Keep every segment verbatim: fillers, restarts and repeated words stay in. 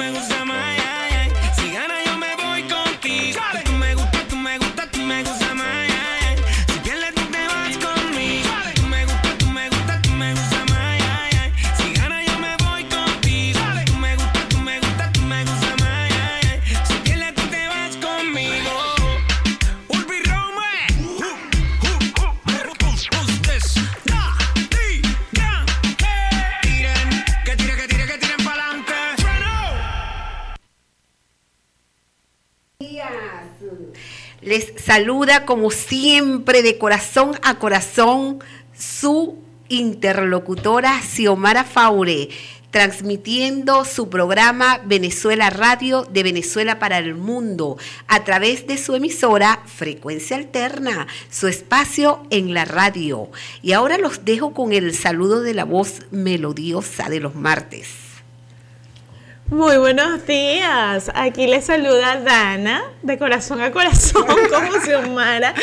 me gusta más. Ay, ay. Si gana yo me voy contigo. Dale. Tú me gusta, tú me gusta, tú me gusta más. Ay, ay. Si pierdes tú te vas conmigo. Dale. Tú me gusta, tú me gusta, tú me gusta más. Ay, ay. Si gana yo me voy contigo. Dale. Tú me gusta, tú me gusta, tú me gusta más. Ay, ay. Si pierdes tú te vas conmigo. Urbi Rome. Les saluda como siempre de corazón a corazón su interlocutora Xiomara Faure, transmitiendo su programa Venezuela Radio de Venezuela para el mundo a través de su emisora Frecuencia Alterna, su espacio en la radio. Y ahora los dejo con el saludo de la voz melodiosa de los martes. Muy buenos días, aquí les saluda Dana, de corazón a corazón, como Xiomara,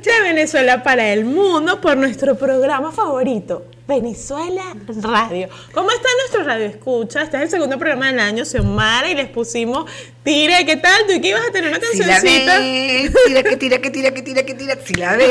de Venezuela para el mundo, por nuestro programa favorito, Venezuela Radio. ¿Cómo está nuestro radio escucha? Este es el segundo programa del año, Xiomara, y les pusimos, tira, ¿qué tal? ¿Tú y qué ibas a tener una cancioncita? Sí la ves, tira, que tira, que tira, que tira, que tira, sí la ves,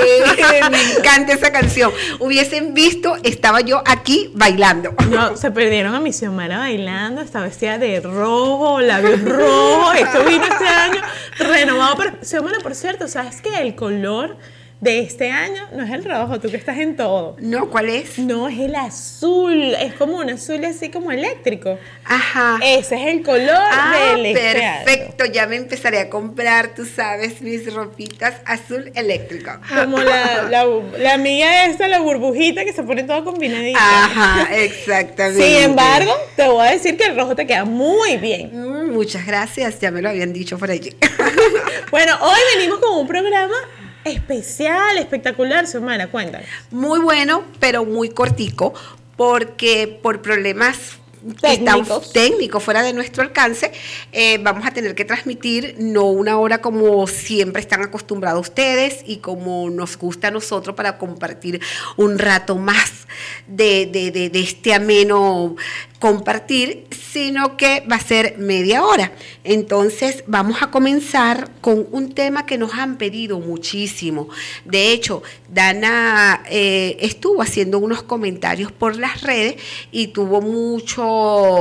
me encanta esa canción. Hubiesen visto, estaba yo aquí bailando. No, se perdieron a mi Xiomara bailando, estaba vestida de rojo, labios rojos, esto vino este año renovado. Pero, Xiomara, por cierto, ¿sabes qué? El color de este año no es el rojo, tú que estás en todo. No, ¿cuál es? No, es el azul, es como un azul así como eléctrico. Ajá. Ese es el color ah, del perfecto, ya me empezaré a comprar, tú sabes, mis ropitas azul eléctrico. Como la, la, la amiga esta, la burbujita que se pone todo combinadita. Ajá, exactamente. Sin embargo, te voy a decir que el rojo te queda muy bien. Mm, muchas gracias, ya me lo habían dicho por allí. Bueno, hoy venimos con un programa especial, espectacular, Xiomara, cuéntanos. Muy bueno, pero muy cortico, porque por problemas técnicos, técnico, fuera de nuestro alcance, eh, vamos a tener que transmitir no una hora como siempre están acostumbrados ustedes y como nos gusta a nosotros para compartir un rato más de, de, de, de este ameno compartir, sino que va a ser media hora. Entonces vamos a comenzar con un tema que nos han pedido muchísimo. De hecho, Dana eh, estuvo haciendo unos comentarios por las redes y tuvo mucho...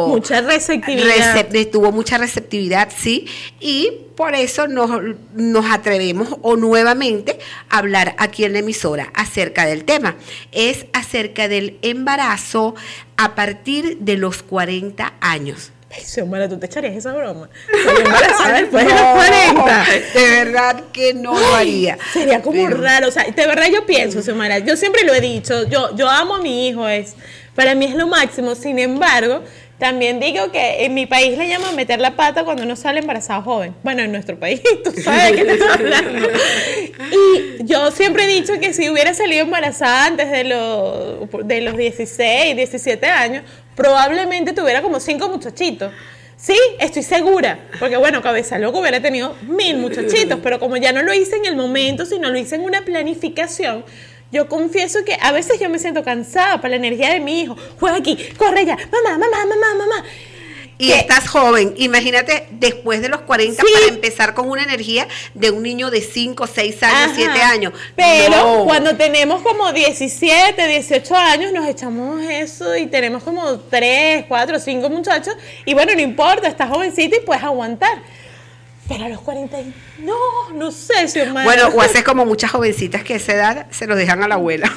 Mucha receptividad. Recep- tuvo mucha receptividad, sí, y por eso nos, nos atrevemos o nuevamente a hablar aquí en la emisora acerca del tema. Es acerca del embarazo a partir de los cuarenta años. Ay, Xiomara, ¿tú te echarías esa broma? ¿Embarazada después no, de los cuarenta? De verdad que no lo haría. Sería como pero... raro, o sea, de verdad yo pienso, Xiomara, yo siempre lo he dicho, yo, yo amo a mi hijo, es, para mí es lo máximo, sin embargo... También digo que en mi país le llaman meter la pata cuando uno sale embarazado joven. Bueno, en nuestro país, tú sabes de qué te estoy hablando. Y yo siempre he dicho que si hubiera salido embarazada antes de los, de los dieciséis, diecisiete años, probablemente tuviera como cinco muchachitos. Sí, estoy segura, porque bueno, cabeza loca hubiera tenido mil muchachitos, pero como ya no lo hice en el momento, sino lo hice en una planificación, yo confieso que a veces yo me siento cansada por la energía de mi hijo. Juega aquí, corre ya, mamá, mamá, mamá, mamá. Y ¿qué? Estás joven, imagínate después de los cuarenta, sí, para empezar con una energía de un niño de cinco, seis años, ajá, siete años. Pero no, cuando tenemos como diecisiete, dieciocho años nos echamos eso y tenemos como tres, cuatro, cinco muchachos. Y bueno, no importa, estás jovencita y puedes aguantar. Pero a los cuarenta, no, no sé, Xiomara. Bueno, o haces como muchas jovencitas que a esa edad se los dejan a la abuela.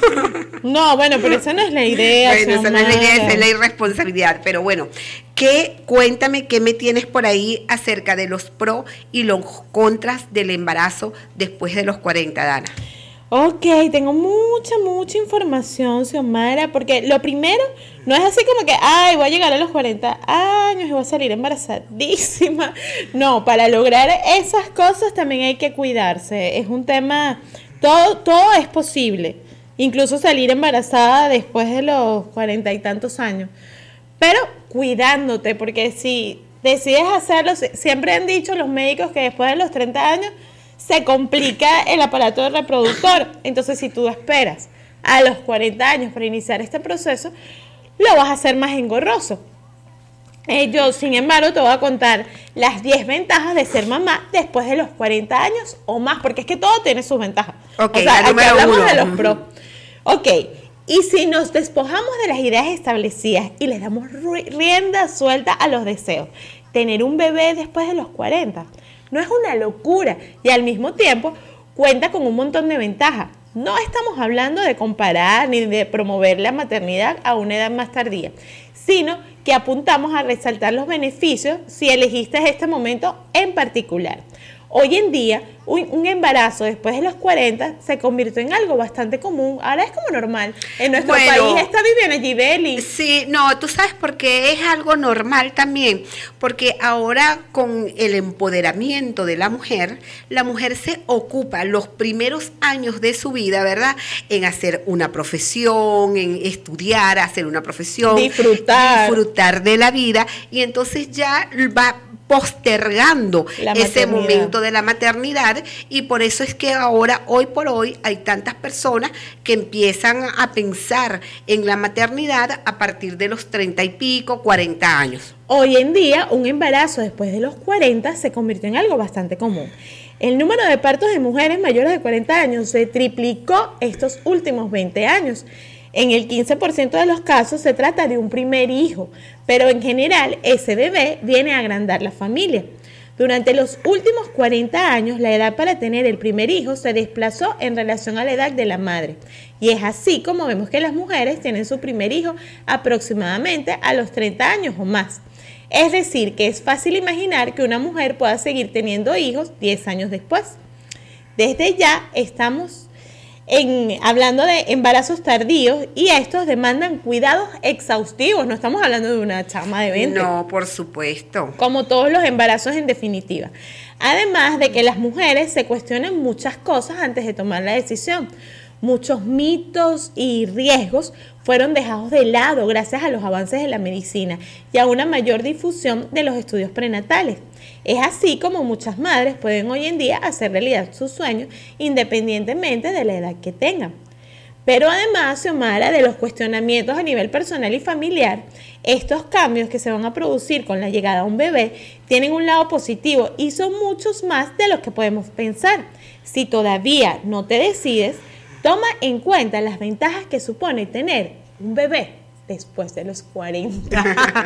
No, bueno, pero esa no es la idea, bueno, esa no es la idea, esa es la irresponsabilidad. Pero bueno, ¿qué, cuéntame qué me tienes por ahí acerca de los pros y los contras del embarazo después de los cuarenta, Dana? Ok, tengo mucha, mucha información, Xiomara, porque lo primero no es así como que, ay, voy a llegar a los cuarenta años y voy a salir embarazadísima. No, para lograr esas cosas también hay que cuidarse. Es un tema, todo, todo es posible, incluso salir embarazada después de los cuarenta y tantos años. Pero cuidándote, porque si decides hacerlo, siempre han dicho los médicos que después de los treinta años, se complica el aparato reproductor. Entonces, si tú esperas a los cuarenta años para iniciar este proceso, lo vas a hacer más engorroso. Eh, yo, sin embargo, te voy a contar las diez ventajas de ser mamá después de los cuarenta años o más, porque es que todo tiene sus ventajas. Okay, o sea, aquí hablamos uno. de los pros. Ok, y si nos despojamos de las ideas establecidas y les damos rienda suelta a los deseos, tener un bebé después de los cuarenta no es una locura y al mismo tiempo cuenta con un montón de ventajas. No estamos hablando de comparar ni de promover la maternidad a una edad más tardía, sino que apuntamos a resaltar los beneficios si elegiste este momento en particular. Hoy en día, un, un embarazo después de los cuarenta se convirtió en algo bastante común. Ahora es como normal. En nuestro bueno, país está Viviana Gibelli. Sí, no, tú sabes por qué es algo normal también. Porque ahora con el empoderamiento de la mujer, la mujer se ocupa los primeros años de su vida, ¿verdad? En hacer una profesión, en estudiar, hacer una profesión. Disfrutar. Disfrutar de la vida. Y entonces ya va postergando ese momento de la maternidad, y por eso es que ahora, hoy por hoy, hay tantas personas que empiezan a pensar en la maternidad a partir de los treinta y pico, cuarenta años. Hoy en día, un embarazo después de los cuarenta se convirtió en algo bastante común. El número de partos de mujeres mayores de cuarenta años se triplicó estos últimos veinte años. En el quince por ciento de los casos se trata de un primer hijo, pero en general ese bebé viene a agrandar la familia. Durante los últimos cuarenta años, la edad para tener el primer hijo se desplazó en relación a la edad de la madre. Y es así como vemos que las mujeres tienen su primer hijo aproximadamente a los treinta años o más. Es decir, que es fácil imaginar que una mujer pueda seguir teniendo hijos diez años después. Desde ya estamos En, hablando de embarazos tardíos, y estos demandan cuidados exhaustivos. No estamos hablando de una chama de veinte. No, por supuesto. Como todos los embarazos, en definitiva. Además de que las mujeres se cuestionan muchas cosas antes de tomar la decisión. Muchos mitos y riesgos fueron dejados de lado gracias a los avances de la medicina y a una mayor difusión de los estudios prenatales. Es así como muchas madres pueden hoy en día hacer realidad sus sueños independientemente de la edad que tengan. Pero además, Xiomara, de los cuestionamientos a nivel personal y familiar, estos cambios que se van a producir con la llegada a un bebé tienen un lado positivo y son muchos más de los que podemos pensar. Si todavía no te decides, toma en cuenta las ventajas que supone tener un bebé después de los cuarenta.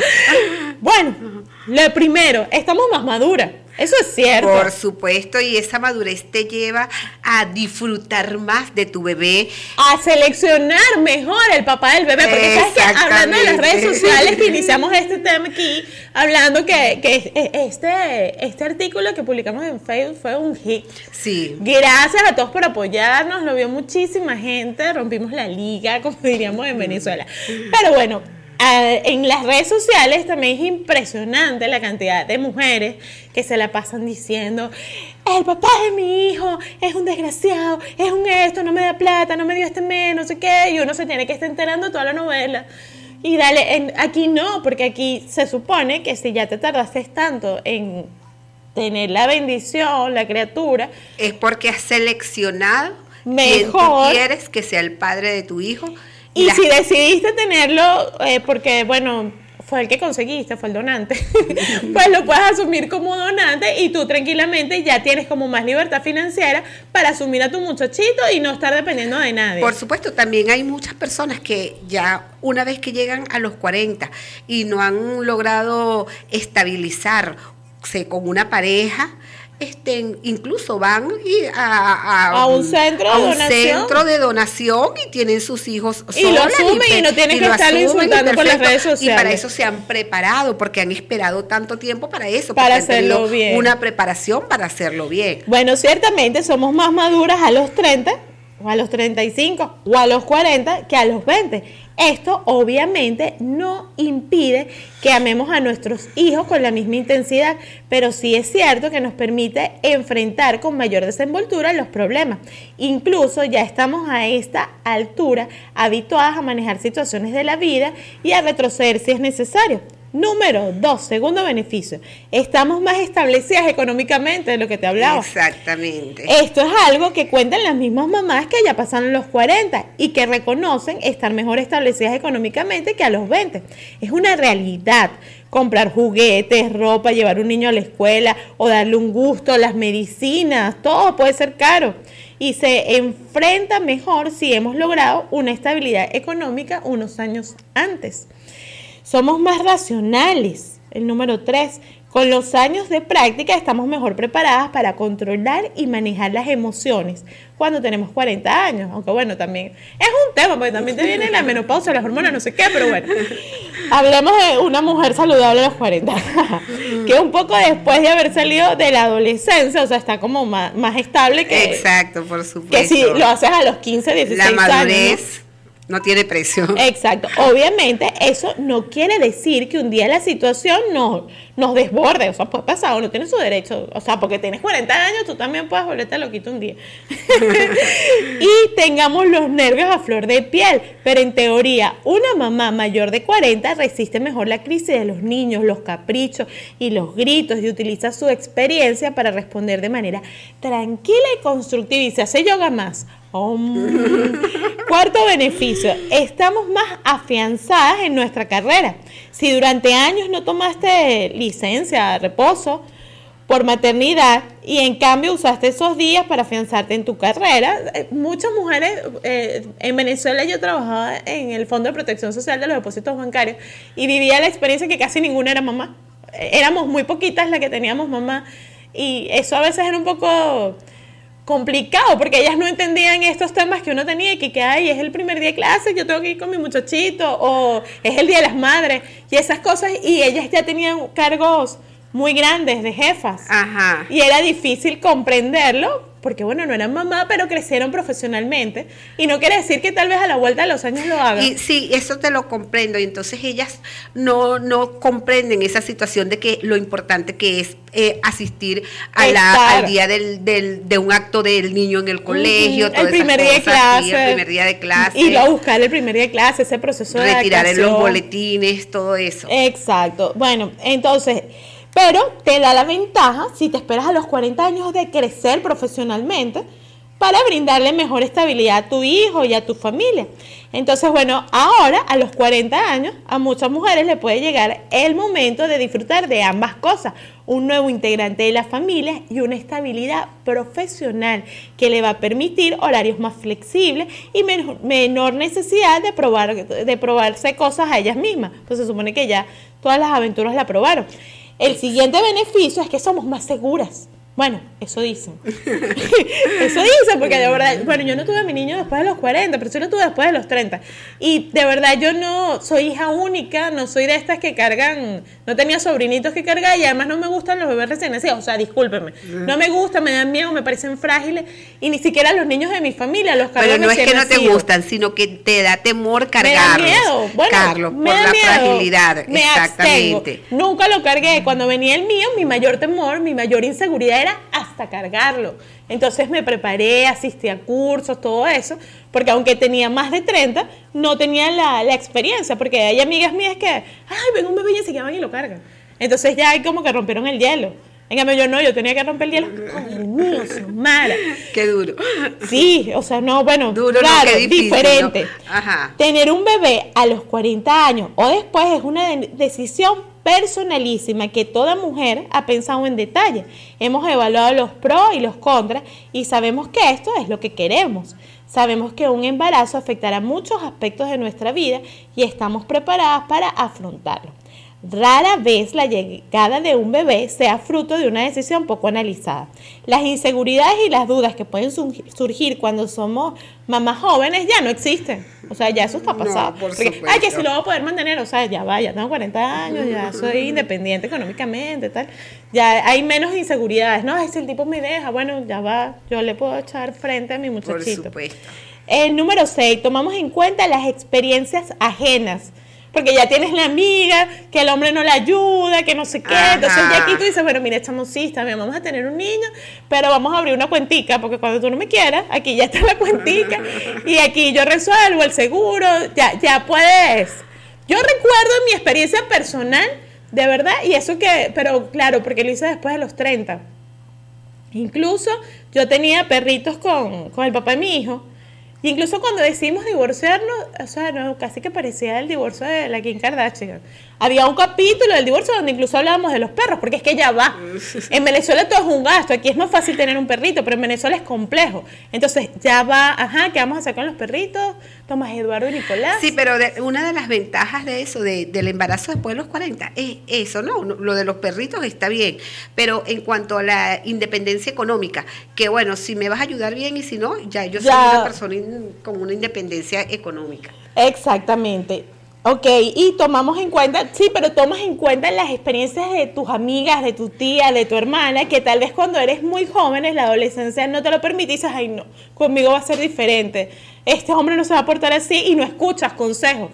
Bueno, lo primero, estamos más maduras. Eso es cierto. Por supuesto, y esa madurez te lleva a disfrutar más de tu bebé. A seleccionar mejor el papá del bebé. Porque sabes que hablando de las redes sociales, que iniciamos este tema aquí, hablando que, que este, este artículo que publicamos en Facebook fue un hit. Sí. Gracias a todos por apoyarnos, lo vio muchísima gente, rompimos la liga, como diríamos en Venezuela. Pero bueno, en las redes sociales también es impresionante la cantidad de mujeres que se la pasan diciendo: el papá de mi hijo es un desgraciado, es un esto, no me da plata, no me dio este mes, no sé qué, y uno se tiene que estar enterando toda la novela. Y dale, en, aquí no, porque aquí se supone que si ya te tardaste tanto en tener la bendición, la criatura, es porque has seleccionado quién tú quieres que sea el padre de tu hijo. Y la... si decidiste tenerlo eh, porque, bueno, fue el que conseguiste, fue el donante, pues lo puedes asumir como donante y tú tranquilamente ya tienes como más libertad financiera para asumir a tu muchachito y no estar dependiendo de nadie. Por supuesto, también hay muchas personas que ya una vez que llegan a los cuarenta y no han logrado estabilizarse con una pareja, Este, incluso van y a, a, a un, centro, a un centro de donación y tienen sus hijos solos. Y lo asumen y, y no tienen y que estar insultando por las redes sociales. Y para eso se han preparado, porque han esperado tanto tiempo para eso. Para hacerlo bien. Una preparación para hacerlo bien. Bueno, ciertamente somos más maduras a los treinta, o a los treinta y cinco, o a los cuarenta, que a los veinte. Esto obviamente no impide que amemos a nuestros hijos con la misma intensidad, pero sí es cierto que nos permite enfrentar con mayor desenvoltura los problemas. Incluso ya estamos a esta altura habituadas a manejar situaciones de la vida y a retroceder si es necesario. Número dos, segundo beneficio, estamos más establecidas económicamente de lo que te hablaba. Exactamente. Esto es algo que cuentan las mismas mamás que ya pasaron los cuarenta y que reconocen estar mejor establecidas económicamente que a los veinte. Es una realidad. Comprar juguetes, ropa, llevar un niño a la escuela o darle un gusto, las medicinas, todo puede ser caro. Y se enfrenta mejor si hemos logrado una estabilidad económica unos años antes. Somos más racionales. El número tres, con los años de práctica estamos mejor preparadas para controlar y manejar las emociones cuando tenemos cuarenta años. Aunque bueno, también es un tema, porque también te viene la menopausia, las hormonas, no sé qué, pero bueno. Hablemos de una mujer saludable a los cuarenta, que un poco después de haber salido de la adolescencia, o sea, está como más, más estable que... Exacto, por supuesto. Que si lo haces a los quince, dieciséis años. La madurez... no tiene precio. Exacto. Obviamente, eso no quiere decir que un día la situación no, nos desborde. O sea, puede pasar, uno tiene su derecho. O sea, porque tienes cuarenta años, tú también puedes volverte loquito un día. Y tengamos los nervios a flor de piel. Pero en teoría, una mamá mayor de cuarenta resiste mejor la crisis de los niños, los caprichos y los gritos, y utiliza su experiencia para responder de manera tranquila y constructiva. Y se hace yoga más. Oh. Cuarto beneficio, estamos más afianzadas en nuestra carrera. Si durante años no tomaste licencia, reposo por maternidad y en cambio usaste esos días para afianzarte en tu carrera, muchas mujeres, eh, en Venezuela yo trabajaba en el Fondo de Protección Social de los Depósitos Bancarios y vivía la experiencia que casi ninguna era mamá, éramos muy poquitas las que teníamos mamá y eso a veces era un poco... complicado, porque ellas no entendían estos temas que uno tenía, que, que ay, es el primer día de clase, yo tengo que ir con mi muchachito, o es el día de las madres, y esas cosas, y ellas ya tenían cargos muy grandes de jefas. Ajá. Y era difícil comprenderlo, porque bueno, no eran mamá, pero crecieron profesionalmente, y no quiere decir que tal vez a la vuelta de los años lo hagan. Y, sí, eso te lo comprendo, y entonces ellas no, no comprenden esa situación de que lo importante que es Eh, asistir a la, al día del, del, de un acto del niño en el colegio, uh-huh. el, primer día de clase, sí, el primer día de clase, ir a buscar el primer día de clase, ese proceso de retirar en los boletines, todo eso. Exacto, bueno, entonces, pero te da la ventaja si te esperas a los cuarenta años de crecer profesionalmente para brindarle mejor estabilidad a tu hijo y a tu familia. Entonces, bueno, ahora a los cuarenta años a muchas mujeres le puede llegar el momento de disfrutar de ambas cosas, un nuevo integrante de la familia y una estabilidad profesional que le va a permitir horarios más flexibles y men- menor necesidad de probar, de probarse cosas a ellas mismas. Pues se supone que ya todas las aventuras la probaron. El siguiente beneficio es que somos más seguras. Bueno, eso dicen. Eso dicen, porque de verdad, bueno, yo no tuve a mi niño después de los cuarenta, pero yo lo tuve después de los treinta. Y de verdad, yo no soy hija única, no soy de estas que cargan, no tenía sobrinitos que cargar y además no me gustan los bebés recién nacidos. O sea, discúlpeme, no me gustan, me dan miedo, me parecen frágiles y ni siquiera los niños de mi familia los cargan. Pero no es que no nacidos. Te gustan, sino que te da temor cargarlos. Me da miedo, bueno, Carlos, me por da la miedo. Fragilidad. Me exactamente. Abstengo. Nunca lo cargué. Cuando venía el mío, mi mayor temor, mi mayor inseguridad era hasta cargarlo. Entonces me preparé, asistí a cursos, todo eso, porque aunque tenía más de treinta, no tenía la, la experiencia, porque hay amigas mías que, ay, ven un bebé y se quedan y lo cargan. Entonces ya hay como que rompieron el hielo. En cambio yo no, yo tenía que romper el hielo con el mío, Xiomara. Qué duro. Sí, o sea, no, bueno, duro, claro, no, difícil, diferente. No. Ajá. Tener un bebé a los cuarenta años o después es una de- decisión personalísima que toda mujer ha pensado en detalle. Hemos evaluado los pros y los contras y sabemos que esto es lo que queremos. Sabemos que un embarazo afectará muchos aspectos de nuestra vida y estamos preparadas para afrontarlo. Rara vez la llegada de un bebé sea fruto de una decisión poco analizada. Las inseguridades y las dudas que pueden surgir cuando somos mamás jóvenes ya no existen. O sea, ya eso está pasado. No, por Porque, supuesto. Ay, que si lo voy a poder mantener, o sea, ya va, ya tengo cuarenta años, ya soy independiente económicamente, tal. Ya hay menos inseguridades. No, es si el tipo me deja, bueno, ya va, yo le puedo echar frente a mi muchachito. Por supuesto. El número seis, tomamos en cuenta las experiencias ajenas. Porque ya tienes la amiga, que el hombre no la ayuda, que no sé qué. Ajá. Entonces ya aquí tú dices, bueno, mira, chamosista, vamos a tener un niño, pero vamos a abrir una cuentica, porque cuando tú no me quieras, aquí ya está la cuentica, y aquí yo resuelvo el seguro, ya, ya puedes Yo recuerdo mi experiencia personal, de verdad, y eso que, pero claro, porque lo hice después de los treinta. Incluso yo tenía perritos con, con el papá de mi hijo. Y incluso cuando decidimos divorciarnos, o sea, no, casi que parecía el divorcio de la Kim Kardashian. Había un capítulo del divorcio donde incluso hablábamos de los perros, porque es que ya va. En Venezuela todo es un gasto, aquí es más fácil tener un perrito, pero en Venezuela es complejo. Entonces ya va, ajá, ¿qué vamos a hacer con los perritos? Tomás Eduardo y Nicolás. Sí, pero de, una de las ventajas de eso, de, del embarazo después de los cuarenta, es eso, ¿no? Lo de los perritos está bien, pero en cuanto a la independencia económica, que bueno, si me vas a ayudar bien y si no, ya yo soy ya. una persona in- con una independencia económica. Exactamente. Ok, y tomamos en cuenta, sí, pero tomas en cuenta las experiencias de tus amigas, de tu tía, de tu hermana, que tal vez cuando eres muy joven, en la adolescencia, no te lo permitís, ay no, conmigo va a ser diferente, este hombre no se va a portar así, y no escuchas consejos.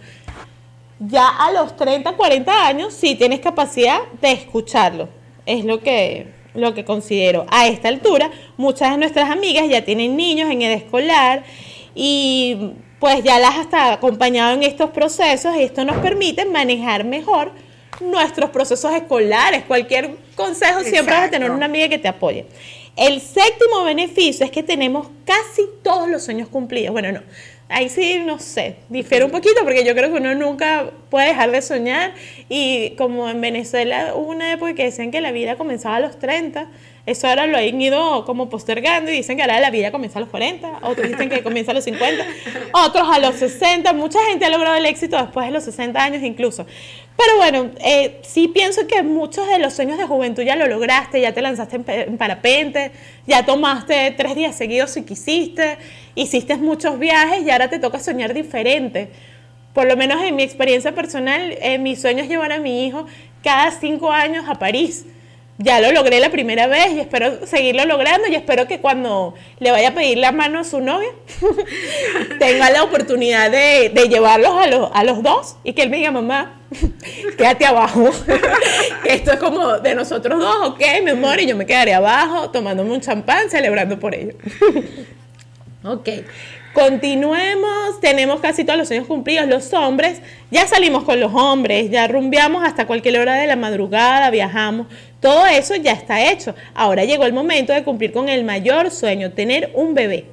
Ya a los treinta, cuarenta años, sí tienes capacidad de escucharlo, es lo que, lo que considero. A esta altura, muchas de nuestras amigas ya tienen niños en edad escolar, y pues ya las hasta acompañado en estos procesos, y esto nos permite manejar mejor nuestros procesos escolares. Cualquier consejo, exacto, siempre vas a tener una amiga que te apoye. El séptimo beneficio es que tenemos casi todos los sueños cumplidos. Bueno, no, ahí sí, no sé, difiere un poquito porque yo creo que uno nunca puede dejar de soñar, y como en Venezuela hubo una época que decían que la vida comenzaba a los treinta, eso ahora lo han ido como postergando y dicen que ahora la vida comienza a los cuarenta, otros dicen que comienza a los cincuenta, otros a los sesenta, mucha gente ha logrado el éxito después de los sesenta años incluso. Pero bueno, eh, sí pienso que muchos de los sueños de juventud ya lo lograste, ya te lanzaste en, en parapente, ya tomaste tres días seguidos si quisiste, hiciste muchos viajes y ahora te toca soñar diferente. Por lo menos en mi experiencia personal, eh, mi sueño es llevar a mi hijo cada cinco años a París. Ya lo logré la primera vez y espero seguirlo logrando, y espero que cuando le vaya a pedir la mano a su novia tenga la oportunidad de, de llevarlos a los, a los dos, y que él me diga, mamá, quédate abajo, que esto es como de nosotros dos, ok, mi amor, y yo me quedaré abajo tomándome un champán, celebrando por ello. Ok, continuemos. Tenemos casi todos los sueños cumplidos. Los hombres, ya salimos con los hombres, ya rumbeamos hasta cualquier hora de la madrugada, viajamos, todo eso ya está hecho. Ahora llegó el momento de cumplir con el mayor sueño, tener un bebé.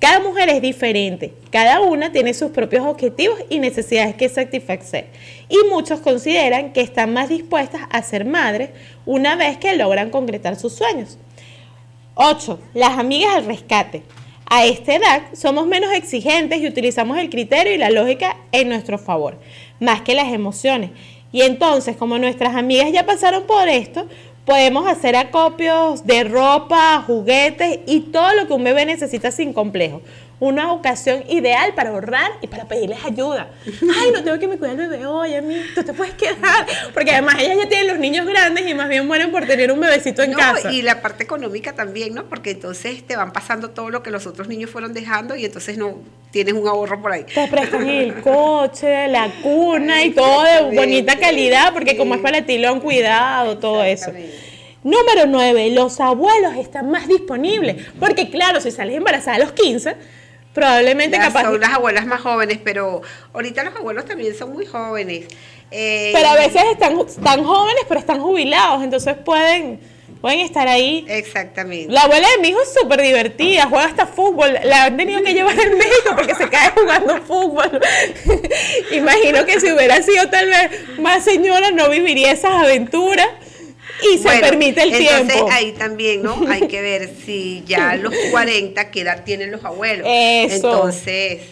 Cada mujer es diferente, cada una tiene sus propios objetivos y necesidades que satisfacer, y muchos consideran que están más dispuestas a ser madres una vez que logran concretar sus sueños. ocho. Las amigas al rescate. A esta edad somos menos exigentes y utilizamos el criterio y la lógica en nuestro favor, más que las emociones. Y entonces, como nuestras amigas ya pasaron por esto, podemos hacer acopios de ropa, juguetes y todo lo que un bebé necesita sin complejo. Una ocasión ideal para ahorrar y para pedirles ayuda. Ay, no tengo que me cuidar el bebé hoy, a mí, tú te puedes quedar. Porque además ellas ya tienen los niños grandes y más bien mueren por tener un bebecito en no, casa. Y la parte económica también, ¿no? Porque entonces te van pasando todo lo que los otros niños fueron dejando y entonces no tienes un ahorro por ahí. Te prestan el coche, la cuna y todo de bonita calidad, porque como es para ti lo han cuidado, todo eso. Número nueve, los abuelos están más disponibles. Porque claro, si sales embarazada a los quince... probablemente ya capaz son las abuelas más jóvenes, pero ahorita los abuelos también son muy jóvenes. Eh, pero a veces están, están jóvenes, pero están jubilados, entonces pueden, pueden estar ahí. Exactamente. La abuela de mi hijo es súper divertida, juega hasta fútbol, la han tenido que llevar al médico porque se cae jugando fútbol. Imagino que si hubiera sido tal vez más señora no viviría esas aventuras. Y se bueno, permite el entonces, tiempo. Entonces ahí también, ¿no? Hay que ver si ya a los cuarenta, ¿qué edad tienen los abuelos? Eso. Entonces,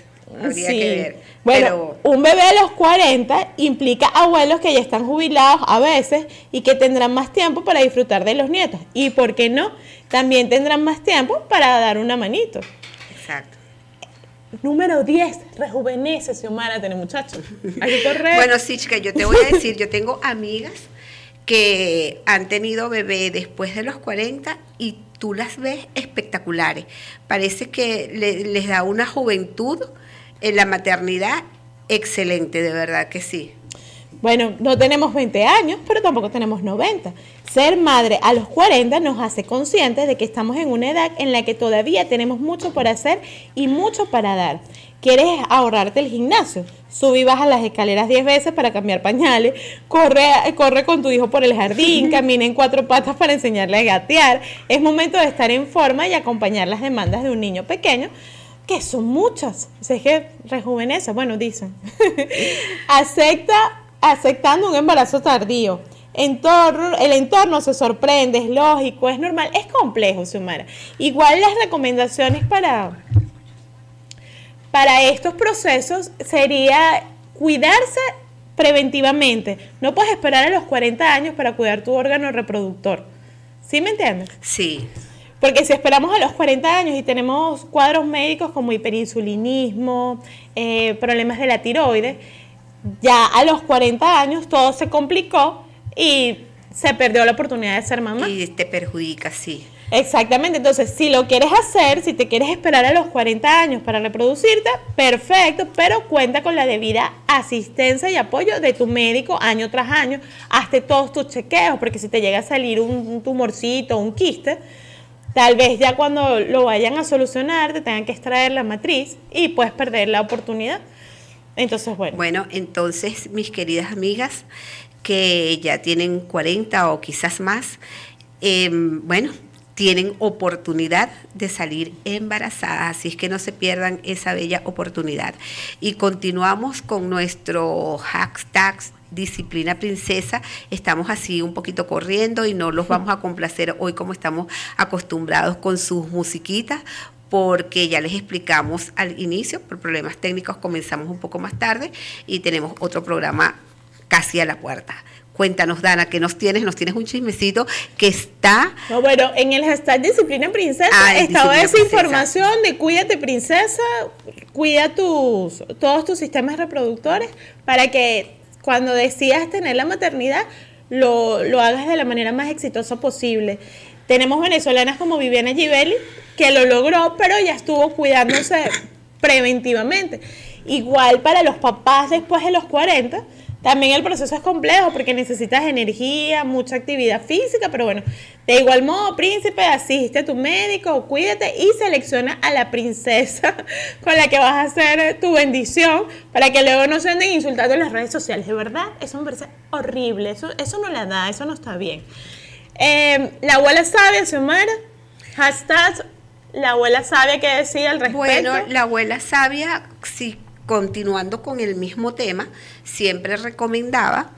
habría sí. que ver. Bueno, pero... un bebé a los cuarenta implica abuelos que ya están jubilados a veces y que tendrán más tiempo para disfrutar de los nietos. Y, ¿por qué no? También tendrán más tiempo para dar una manito. Exacto. Número diez, rejuvenece, Xiomara, tener muchachos. Hay que correr. Bueno, sí, chica, yo te voy a decir, yo tengo amigas que han tenido bebé después de los cuarenta y tú las ves espectaculares. Parece que le, les da una juventud en la maternidad excelente, de verdad que sí. Bueno, no tenemos veinte años, pero tampoco tenemos noventa. Ser madre a los cuarenta nos hace conscientes de que estamos en una edad en la que todavía tenemos mucho por hacer y mucho para dar. ¿Quieres ahorrarte el gimnasio? Sube y baja las escaleras diez veces para cambiar pañales, corre, corre con tu hijo por el jardín, camina en cuatro patas para enseñarle a gatear. Es momento de estar en forma y acompañar las demandas de un niño pequeño, que son muchas. O sea, es que rejuvenece, bueno, dicen. Acepta... aceptando un embarazo tardío. Entorno, el entorno se sorprende, es lógico, es normal, es complejo, Xiomara. Igual las recomendaciones para, para estos procesos sería cuidarse preventivamente. No puedes esperar a los cuarenta años para cuidar tu órgano reproductor. ¿Sí me entiendes? Sí. Porque si esperamos a los cuarenta años y tenemos cuadros médicos como hiperinsulinismo, eh, problemas de la tiroides, ya a los cuarenta años todo se complicó y se perdió la oportunidad de ser mamá. Y te perjudica, sí. Exactamente. Entonces, si lo quieres hacer, si te quieres esperar a los cuarenta años para reproducirte, perfecto, pero cuenta con la debida asistencia y apoyo de tu médico año tras año. Hazte todos tus chequeos, porque si te llega a salir un tumorcito, un quiste, tal vez ya cuando lo vayan a solucionar te tengan que extraer la matriz y puedes perder la oportunidad. Entonces, bueno. Bueno, entonces, mis queridas amigas que ya tienen cuarenta o quizás más, eh, bueno, tienen oportunidad de salir embarazadas, así es que no se pierdan esa bella oportunidad. Y continuamos con nuestro hashtag Disciplina Princesa. Estamos así un poquito corriendo y no los vamos a complacer hoy como estamos acostumbrados con sus musiquitas, porque ya les explicamos al inicio, por problemas técnicos comenzamos un poco más tarde y tenemos otro programa casi a la puerta. Cuéntanos, Dana, ¿qué nos tienes? Nos tienes un chismecito que está... No, bueno, en el hashtag Disciplina Princesa ah, estaba esa información de cuídate, princesa, cuida tus todos tus sistemas reproductores para que cuando decidas tener la maternidad lo, lo hagas de la manera más exitosa posible. Tenemos venezolanas como Viviana Gibelli, que lo logró, pero ya estuvo cuidándose preventivamente. Igual para los papás después de los cuarenta, también el proceso es complejo porque necesitas energía, mucha actividad física, pero bueno, de igual modo, príncipe, asiste a tu médico, cuídate y selecciona a la princesa con la que vas a hacer tu bendición para que luego no se anden insultando en las redes sociales. De verdad, eso me parece horrible, eso, eso no la da, eso no está bien. Eh, la abuela sabia, Xiomara, hashtag la abuela sabia, ¿qué decía al respecto? Bueno, la abuela sabia, sí, continuando con el mismo tema, siempre recomendaba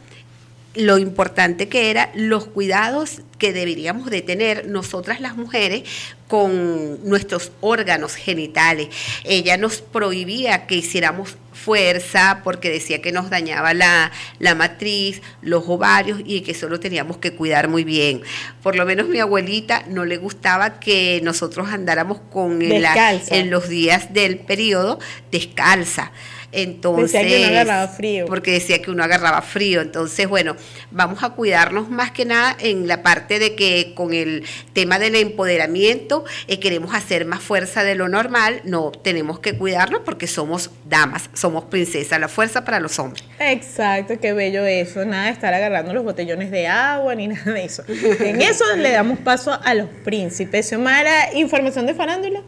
lo importante que eran los cuidados que deberíamos de tener nosotras las mujeres con nuestros órganos genitales. Ella nos prohibía que hiciéramos fuerza porque decía que nos dañaba la, la matriz, los ovarios y que solo teníamos que cuidar muy bien. Por lo menos mi abuelita no le gustaba que nosotros andáramos con la, en los días del periodo descalza. Entonces, decía que uno agarraba frío. Porque decía que uno agarraba frío. Entonces, bueno, vamos a cuidarnos más que nada en la parte de que con el tema del empoderamiento eh, queremos hacer más fuerza de lo normal. No, tenemos que cuidarnos porque somos damas, somos princesas. La fuerza para los hombres. Exacto, qué bello eso. Nada de estar agarrando los botellones de agua ni nada de eso. En eso le damos paso a los príncipes. Xiomara, información de farándula.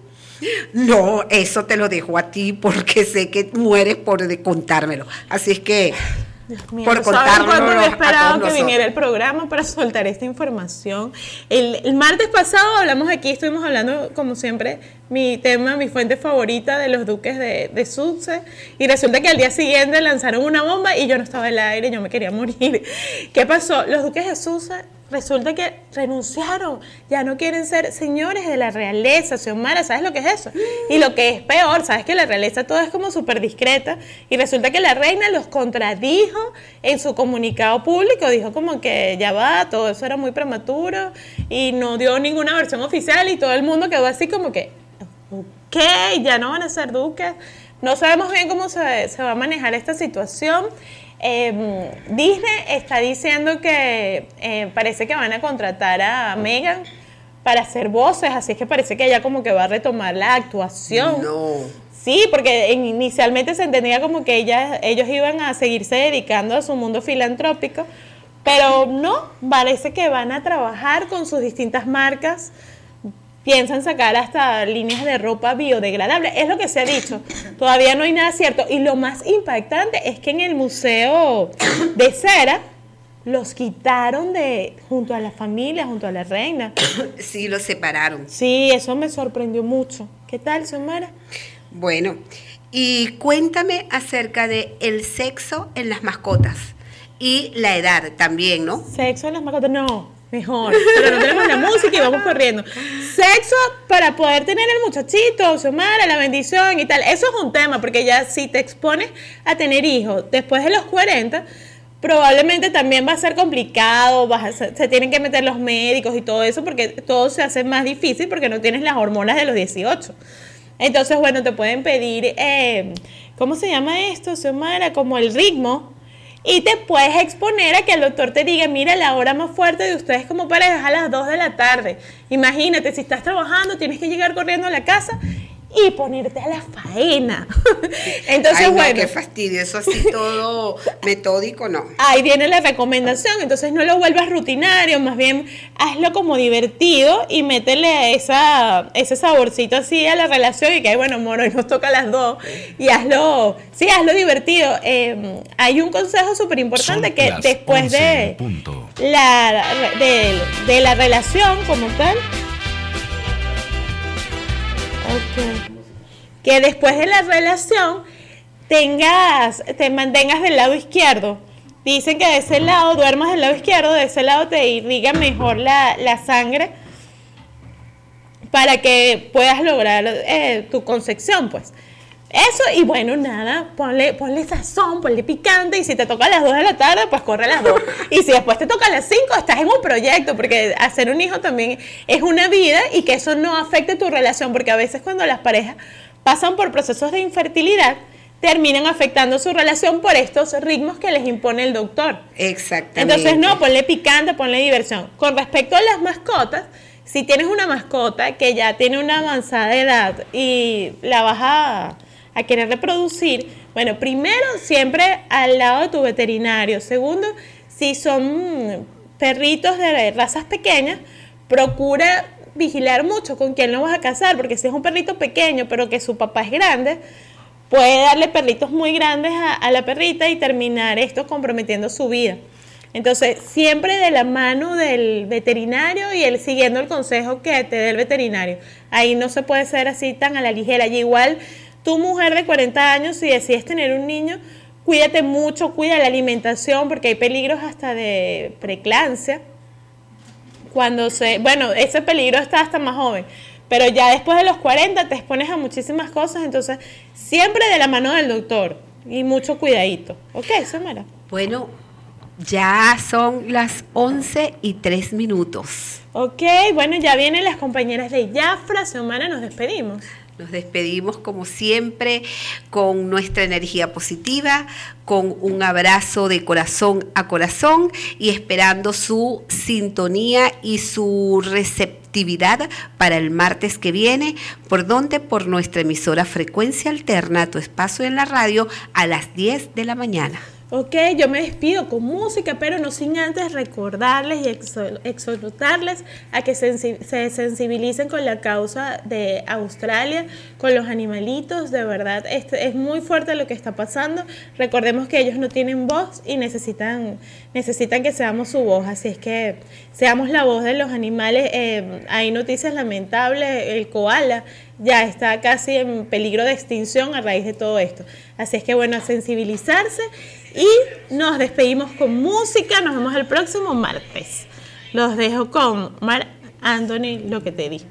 No, eso te lo dejo a ti porque sé que mueres por de contármelo. Así es que, Dios mío, por contármelo. ¿Sabes cuánto me he esperado que viniera el programa para soltar esta información? El, el martes pasado hablamos aquí, estuvimos hablando, como siempre, mi tema, mi fuente favorita de los duques de, de Sussex, y resulta que al día siguiente lanzaron una bomba y yo no estaba en el aire, yo me quería morir. ¿Qué pasó? Los duques de Sussex resulta que renunciaron, ya no quieren ser señores de la realeza, Xiomara, ¿sabes lo que es eso? Y lo que es peor, ¿sabes que la realeza todo es como súper discreta? Y resulta que la reina los contradijo en su comunicado público, dijo como que ya va, todo eso era muy prematuro y no dio ninguna versión oficial y todo el mundo quedó así como que, ¿qué? Ya no van a ser duques, no sabemos bien cómo se, se va a manejar esta situación. Eh, Disney está diciendo que eh, parece que van a contratar a Megan para hacer voces, así es que parece que ella como que va a retomar la actuación. No. Sí, porque inicialmente se entendía como que ellas, ellos iban a seguirse dedicando a su mundo filantrópico, pero no, parece que van a trabajar con sus distintas marcas, piensan sacar hasta líneas de ropa biodegradable, es lo que se ha dicho, todavía no hay nada cierto, y lo más impactante es que en el Museo de Cera los quitaron de junto a la familia, junto a la reina. Sí, los separaron. Sí, eso me sorprendió mucho. ¿Qué tal, Xiomara? Bueno, y cuéntame acerca de el sexo en las mascotas y la edad también, ¿no? Sexo en las mascotas, no, mejor, pero no tenemos la música y vamos corriendo. Sexo para poder tener el muchachito, Xiomara, la bendición y tal. Eso es un tema, porque ya si te expones a tener hijos después de los cuarenta, probablemente también va a ser complicado, vas a ser, se tienen que meter los médicos y todo eso, porque todo se hace más difícil porque no tienes las hormonas de los dieciocho. Entonces, bueno, te pueden pedir, eh, ¿cómo se llama esto, Xiomara? Como el ritmo. Y te puedes exponer a que el doctor te diga, mira, la hora más fuerte de ustedes como pareja es a las dos de la tarde. Imagínate, si estás trabajando, tienes que llegar corriendo a la casa y ponerte a la faena. Entonces, ay, no, bueno, qué fastidio, eso así todo metódico, no. Ahí viene la recomendación, entonces no lo vuelvas rutinario, más bien hazlo como divertido y métele esa, ese saborcito así a la relación y que, bueno, amor, hoy nos toca a las dos y hazlo, sí, hazlo divertido. Eh, hay un consejo súper importante que después de la, de, de la relación como tal, okay, que después de la relación tengas, te mantengas del lado izquierdo. Dicen que de ese lado duermas del lado izquierdo, de ese lado te irriga mejor la, la sangre para que puedas lograr eh, tu concepción, pues. Eso, y bueno, nada, ponle, ponle sazón, ponle picante, y si te toca a las dos de la tarde, pues corre a las dos. Y si después te toca a las cinco, estás en un proyecto, porque hacer un hijo también es una vida, y que eso no afecte tu relación, porque a veces cuando las parejas pasan por procesos de infertilidad, terminan afectando su relación por estos ritmos que les impone el doctor. Exactamente. Entonces, no, ponle picante, ponle diversión. Con respecto a las mascotas, si tienes una mascota que ya tiene una avanzada edad y la vas a... a querer reproducir, bueno, primero, siempre al lado de tu veterinario. Segundo, si son perritos de razas pequeñas, procura vigilar mucho con quién lo vas a casar, porque si es un perrito pequeño, pero que su papá es grande, puede darle perritos muy grandes a, a la perrita y terminar esto comprometiendo su vida. Entonces, siempre de la mano del veterinario y el siguiendo el consejo que te dé el veterinario. Ahí no se puede ser así tan a la ligera. Y igual, tu mujer de cuarenta años, si decides tener un niño, cuídate mucho, cuida la alimentación, porque hay peligros hasta de preeclampsia. Cuando se, bueno, ese peligro está hasta más joven, pero ya después de los cuarenta te expones a muchísimas cosas, entonces siempre de la mano del doctor y mucho cuidadito. Ok, Xiomara. Bueno, ya son las once y tres minutos. Ok, bueno, ya vienen las compañeras de Jafra. Xiomara, nos despedimos. Nos despedimos como siempre con nuestra energía positiva, con un abrazo de corazón a corazón y esperando su sintonía y su receptividad para el martes que viene. ¿Por dónde? Por nuestra emisora Frecuencia Alterna, tu espacio en la radio, a las diez de la mañana. Ok, yo me despido con música, pero no sin antes recordarles y exhortarles a que se sensibilicen con la causa de Australia, con los animalitos. De verdad, este es muy fuerte lo que está pasando. Recordemos que ellos no tienen voz y necesitan, necesitan que seamos su voz, así es que seamos la voz de los animales. Eh, hay noticias lamentables, el koala ya está casi en peligro de extinción a raíz de todo esto. Así es que bueno, a sensibilizarse, y nos despedimos con música. Nos vemos el próximo martes. Los dejo con Marc Anthony, Lo que te di.